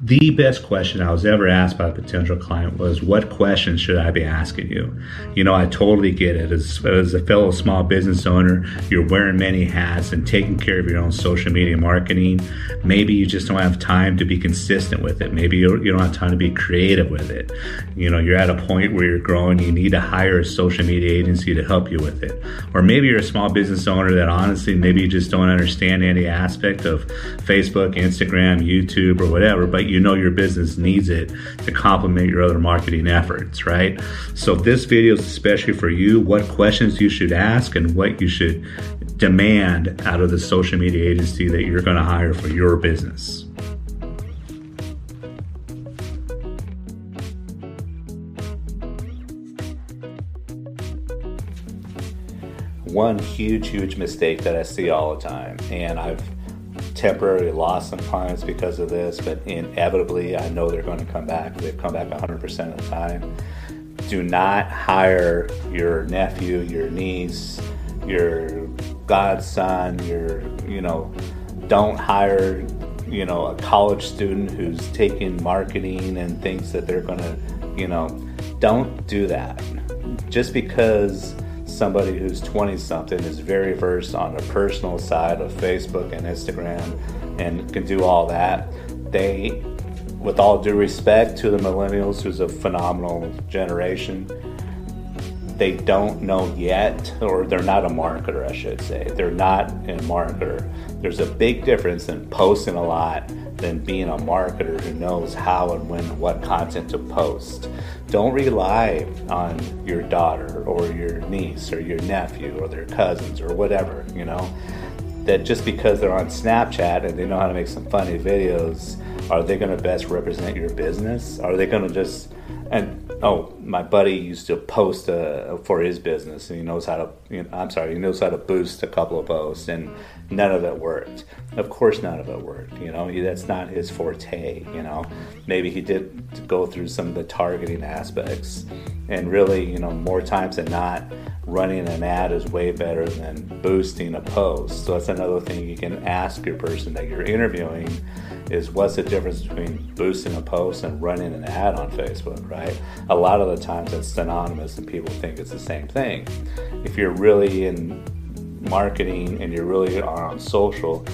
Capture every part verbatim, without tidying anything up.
The best question I was ever asked by a potential client was, what questions should I be asking you? You know, I totally get it. As, as a fellow small business owner, you're wearing many hats and taking care of your own social media marketing. Maybe you just don't have time to be consistent with it. Maybe you don't have time to be creative with it. You know, you're at a point where you're growing, you need to hire a social media agency to help you with it. Or maybe you're a small business owner that honestly, maybe you just don't understand any aspect of Facebook, Instagram, YouTube, or whatever, but you know your business needs it to complement your other marketing efforts, right? So this video is especially for you, what questions you should ask and what you should demand out of the social media agency that you're going to hire for your business. One huge, huge mistake that I see all the time, and I've temporarily lost some clients because of this, but inevitably I know they're going to come back. They come back one hundred percent of the time. Do not hire your nephew, your niece, your godson, your, you know, don't hire, you know, a college student who's taking marketing and thinks that they're going to, you know, don't do that. Just because somebody who's twenty something is very versed on the personal side of Facebook and Instagram and can do all that, they, with all due respect to the millennials, who's a phenomenal generation, they don't know yet, or they're not a marketer, I should say. They're not a marketer. There's a big difference in posting a lot than being a marketer who knows how and when and what content to post. Don't rely on your daughter or your niece or your nephew or their cousins or whatever, you know, that just because they're on Snapchat and they know how to make some funny videos, are they going to best represent your business? Are they going to just, and oh, my buddy used to post uh, for his business, and he knows how to, you know, I'm sorry, he knows how to boost a couple of posts, and none of it worked. Of course none of it worked, you know, he, that's not his forte, you know. Maybe he did go through some of the targeting aspects, and really, you know, more times than not, running an ad is way better than boosting a post. So that's another thing you can ask your person that you're interviewing is, what's the difference between boosting a post and running an ad on Facebook, right? A lot of the times it's synonymous and people think it's the same thing. If you're really in marketing and you're really on social,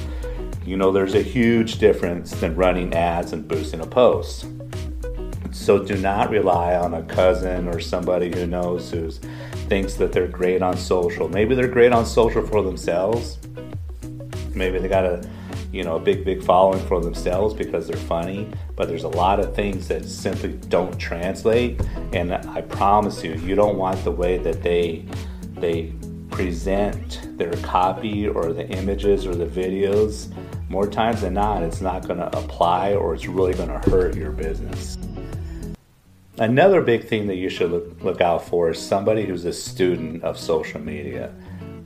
you know there's a huge difference than running ads and boosting a post. So do not rely on a cousin or somebody who knows, who thinks that they're great on social. Maybe they're great on social for themselves. Maybe they got a, you know, a big, big following for themselves because they're funny. But there's a lot of things that simply don't translate. And I promise you, you don't want the way that they they present their copy or the images or the videos. More times than not, it's not going to apply, or it's really going to hurt your business. Another big thing that you should look, look out for is somebody who's a student of social media.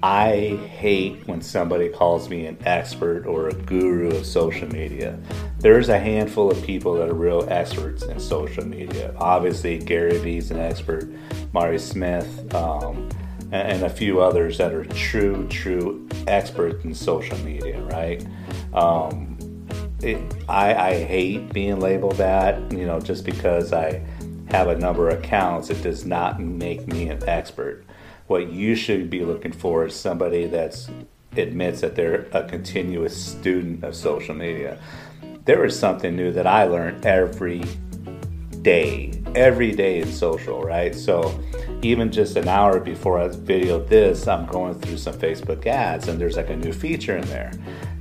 I hate when somebody calls me an expert or a guru of social media. There's a handful of people that are real experts in social media. Obviously, Gary Vee's an expert, Mari Smith, um, and, and a few others that are true, true experts in social media, right? Um, it, I, I hate being labeled that, you know, just because I have a number of accounts, it does not make me an expert. What you should be looking for is somebody that's admits that they're a continuous student of social media. There is something new that I learn every day, every day in social, right? So even just an hour before I videoed this, I'm going through some Facebook ads and there's like a new feature in there.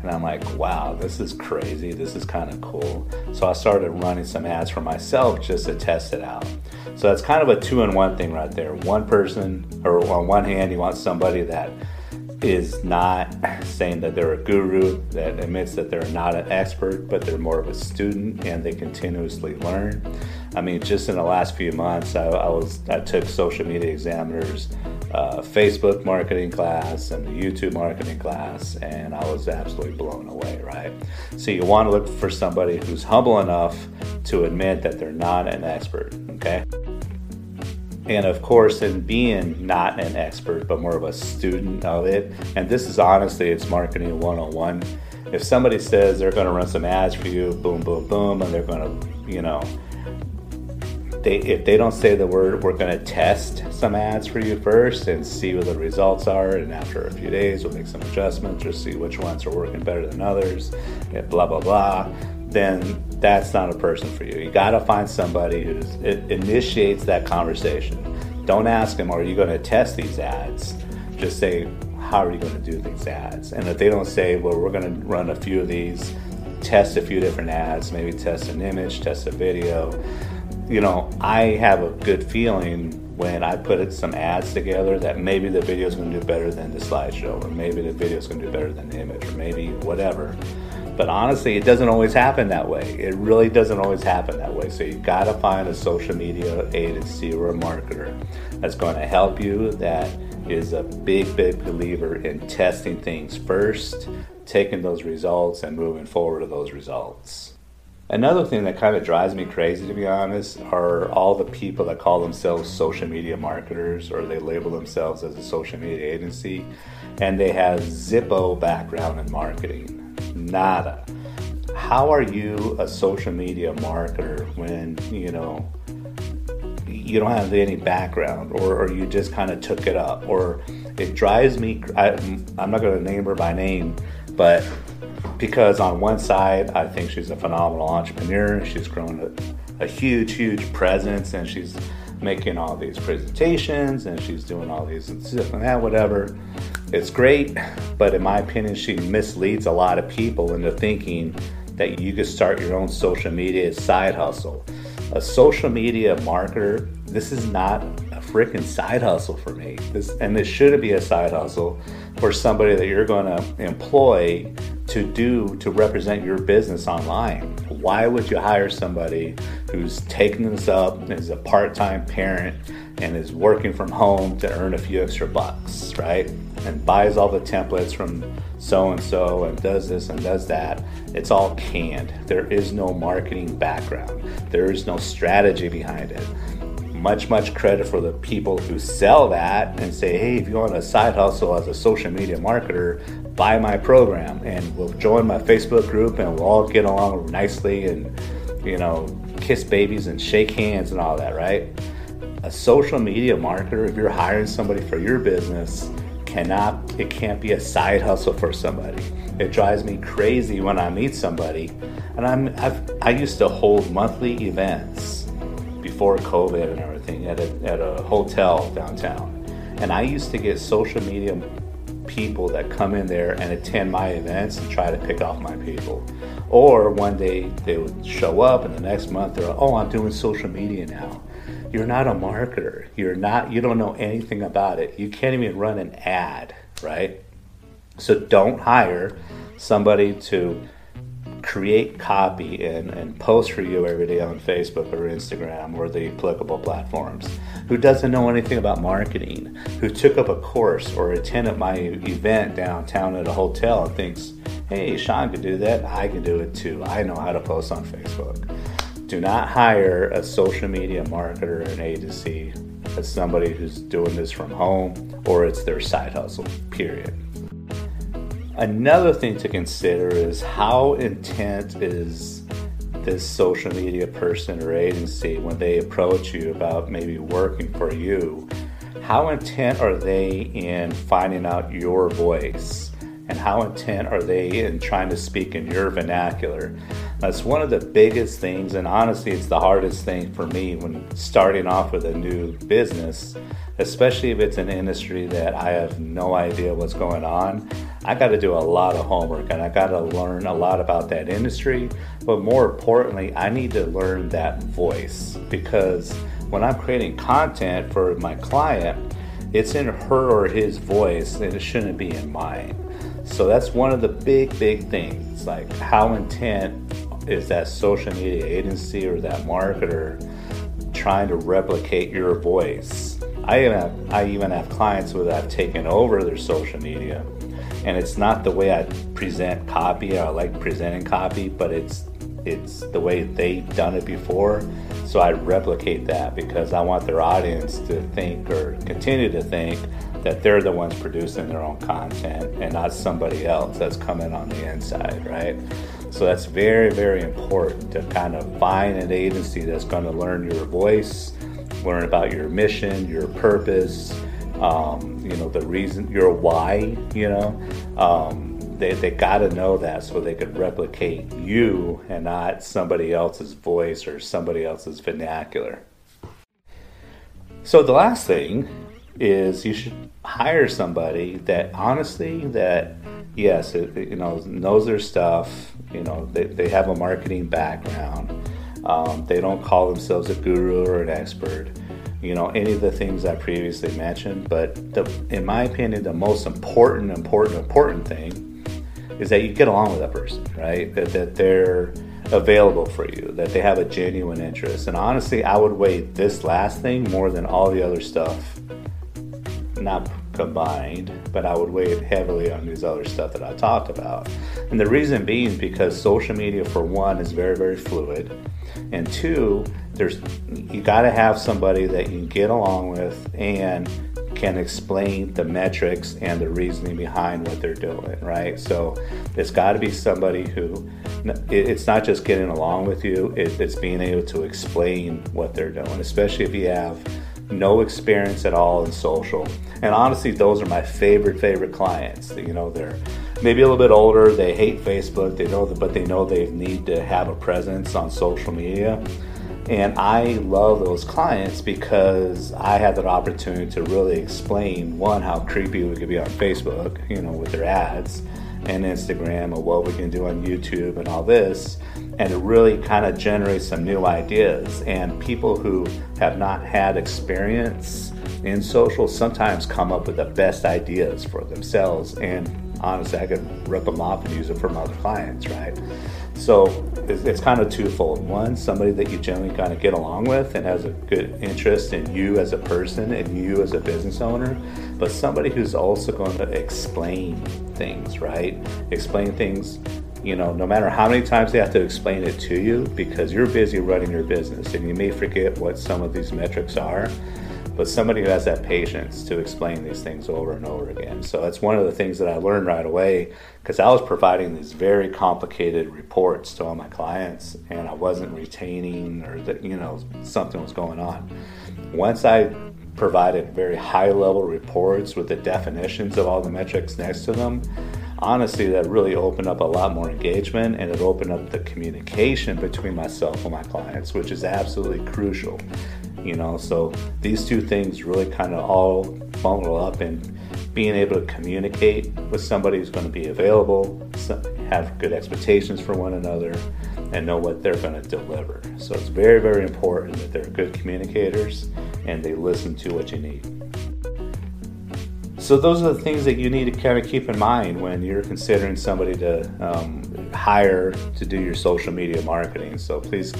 And I'm like, wow, this is crazy. This is kind of cool. So I started running some ads for myself just to test it out. So that's kind of a two-in-one thing right there. One person, or on one hand, you want somebody that is not saying that they're a guru, that admits that they're not an expert, but they're more of a student and they continuously learn. I mean, just in the last few months, I, I was I took Social Media Examiner's uh, Facebook marketing class and the YouTube marketing class, and I was absolutely blown away, right? So you want to look for somebody who's humble enough to admit that they're not an expert, okay? And of course, in being not an expert, but more of a student of it, and this is honestly, it's marketing one oh one, If somebody says they're going to run some ads for you, boom, boom, boom, and they're going to, you know, they if they don't say the word, we're going to test some ads for you first and see what the results are, and after a few days we'll make some adjustments or see which ones are working better than others, blah, blah, blah, then that's not a person for you. You got to find somebody who initiates that conversation. Don't ask them, are you going to test these ads? Just say, how are you going to do these ads? And if they don't say, well, we're going to run a few of these, test a few different ads, maybe test an image, test a video. You know, I have a good feeling when I put some ads together that maybe the video is going to do better than the slideshow, or maybe the video is going to do better than the image, or maybe whatever. But honestly, it doesn't always happen that way. It really doesn't always happen that way. So you got to find a social media agency or a marketer that's going to help you, that is a big, big believer in testing things first, taking those results and moving forward to those results. Another thing that kind of drives me crazy, to be honest, are all the people that call themselves social media marketers, or they label themselves as a social media agency, and they have zippo background in marketing. Nada. How are you a social media marketer when, you know, you don't have any background, or, or you just kind of took it up? Or it drives me, I, I'm not going to name her by name, but because on one side, I think she's a phenomenal entrepreneur. She's grown a, a huge, huge presence, and she's making all these presentations, and she's doing all these and stuff and that, whatever. It's great, but in my opinion, she misleads a lot of people into thinking that you could start your own social media side hustle. A social media marketer, this is not a freaking side hustle for me. This, and this shouldn't be a side hustle for somebody that you're going to employ to do, to represent your business online. Why would you hire somebody who's taking this up, is a part-time parent, and is working from home to earn a few extra bucks, right? And buys all the templates from so-and-so and does this and does that. It's all canned. There is no marketing background. There is no strategy behind it. Much, much credit for the people who sell that and say, hey, if you want a side hustle as a social media marketer, buy my program and we'll join my Facebook group and we'll all get along nicely and, you know, kiss babies and shake hands and all that, right? A social media marketer, if you're hiring somebody for your business, cannot, it can't be a side hustle for somebody. It drives me crazy when I meet somebody, and I'm, I've, I used to hold monthly events before COVID and everything at a, at a hotel downtown. And I used to get social media people that come in there and attend my events and try to pick off my people. Or one day they would show up and the next month they're like, oh, I'm doing social media now. You're not a marketer. You're not, you don't know anything about it. You can't even run an ad, right? So don't hire somebody to create copy and, and post for you every day on Facebook or Instagram or the applicable platforms, who doesn't know anything about marketing, who took up a course or attended my event downtown at a hotel and thinks, hey, Shawn could do that. I can do it too. I know how to post on Facebook. Do not hire a social media marketer or an agency as somebody who's doing this from home or it's their side hustle, period. Another thing to consider is how intent is this social media person or agency when they approach you about maybe working for you. How intent are they in finding out your voice? And how intent are they in trying to speak in your vernacular? That's one of the biggest things, and honestly, it's the hardest thing for me when starting off with a new business, especially if it's an industry that I have no idea what's going on. I got to do a lot of homework and I got to learn a lot about that industry. But more importantly, I need to learn that voice, because when I'm creating content for my client, it's in her or his voice and it shouldn't be in mine. So that's one of the big, big things. Like, how intent is that social media agency or that marketer trying to replicate your voice? I even have, I even have clients where I've taken over their social media, and it's not the way I present copy. I like presenting copy, but it's it's the way they've done it before. So I replicate that because I want their audience to think, or continue to think, that they're the ones producing their own content and not somebody else that's coming on the inside, right? So that's very, very important to kind of find an agency that's going to learn your voice, learn about your mission, your purpose, um, you know, the reason, your why, you know. Um, they they got to know that so they could replicate you and not somebody else's voice or somebody else's vernacular. So the last thing is you should hire somebody that honestly, that yes, it, you know, knows their stuff, you know, they, they have a marketing background. Um, they don't call themselves a guru or an expert, you know, any of the things I previously mentioned. But the, in my opinion, the most important, important, important thing is that you get along with that person, right? That, that they're available for you, that they have a genuine interest. And honestly, I would weigh this last thing more than all the other stuff, not combined, but I would weigh it heavily on these other stuff that I talked about. And the reason being is because social media, for one, is very, very fluid. And two, there's you got to have somebody that you can get along with and can explain the metrics and the reasoning behind what they're doing, right? So it's got to be somebody who, it's not just getting along with you, it's being able to explain what they're doing, especially if you have no experience at all in social. And honestly, those are my favorite, favorite clients. You know, they're maybe a little bit older, they hate Facebook, they know that, but they know they need to have a presence on social media. And I love those clients because I had that opportunity to really explain, one, how creepy we could be on Facebook, you know, with their ads and Instagram, or what we can do on YouTube and all this, and it really kind of generates some new ideas. And people who have not had experience in social sometimes come up with the best ideas for themselves. And honestly, I could rip them off and use it for my other clients, right? So it's, it's kind of twofold. One, somebody that you generally kind of get along with and has a good interest in you as a person and you as a business owner, but somebody who's also going to explain things, right? Explain things, you know, no matter how many times they have to explain it to you, because you're busy running your business and you may forget what some of these metrics are. But somebody who has that patience to explain these things over and over again. So that's one of the things that I learned right away, because I was providing these very complicated reports to all my clients and I wasn't retaining, or that, you know, something was going on. Once I provided very high level reports with the definitions of all the metrics next to them, honestly, that really opened up a lot more engagement, and it opened up the communication between myself and my clients, which is absolutely crucial. You know, so these two things really kind of all bundle up in being able to communicate with somebody who's going to be available, have good expectations for one another, and know what they're going to deliver. So it's very, very important that they're good communicators and they listen to what you need. So those are the things that you need to kind of keep in mind when you're considering somebody to um, hire to do your social media marketing. So please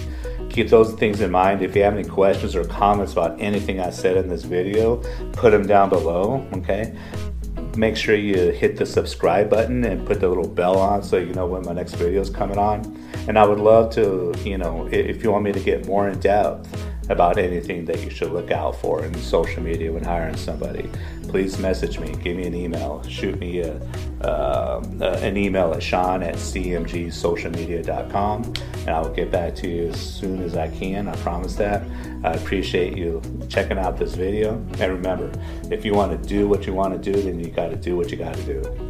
keep those things in mind. If you have any questions or comments about anything I said in this video, put them down below, okay? Make sure you hit the subscribe button and put the little bell on so you know when my next video is coming on. And I would love to, you know, if you want me to get more in depth about anything that you should look out for in social media when hiring somebody, please message me, give me an email, shoot me a, uh, an email at shawn at c m g social media dot com, and I will get back to you as soon as I can, I promise that. I appreciate you checking out this video, and remember, if you want to do what you want to do, then you got to do what you got to do.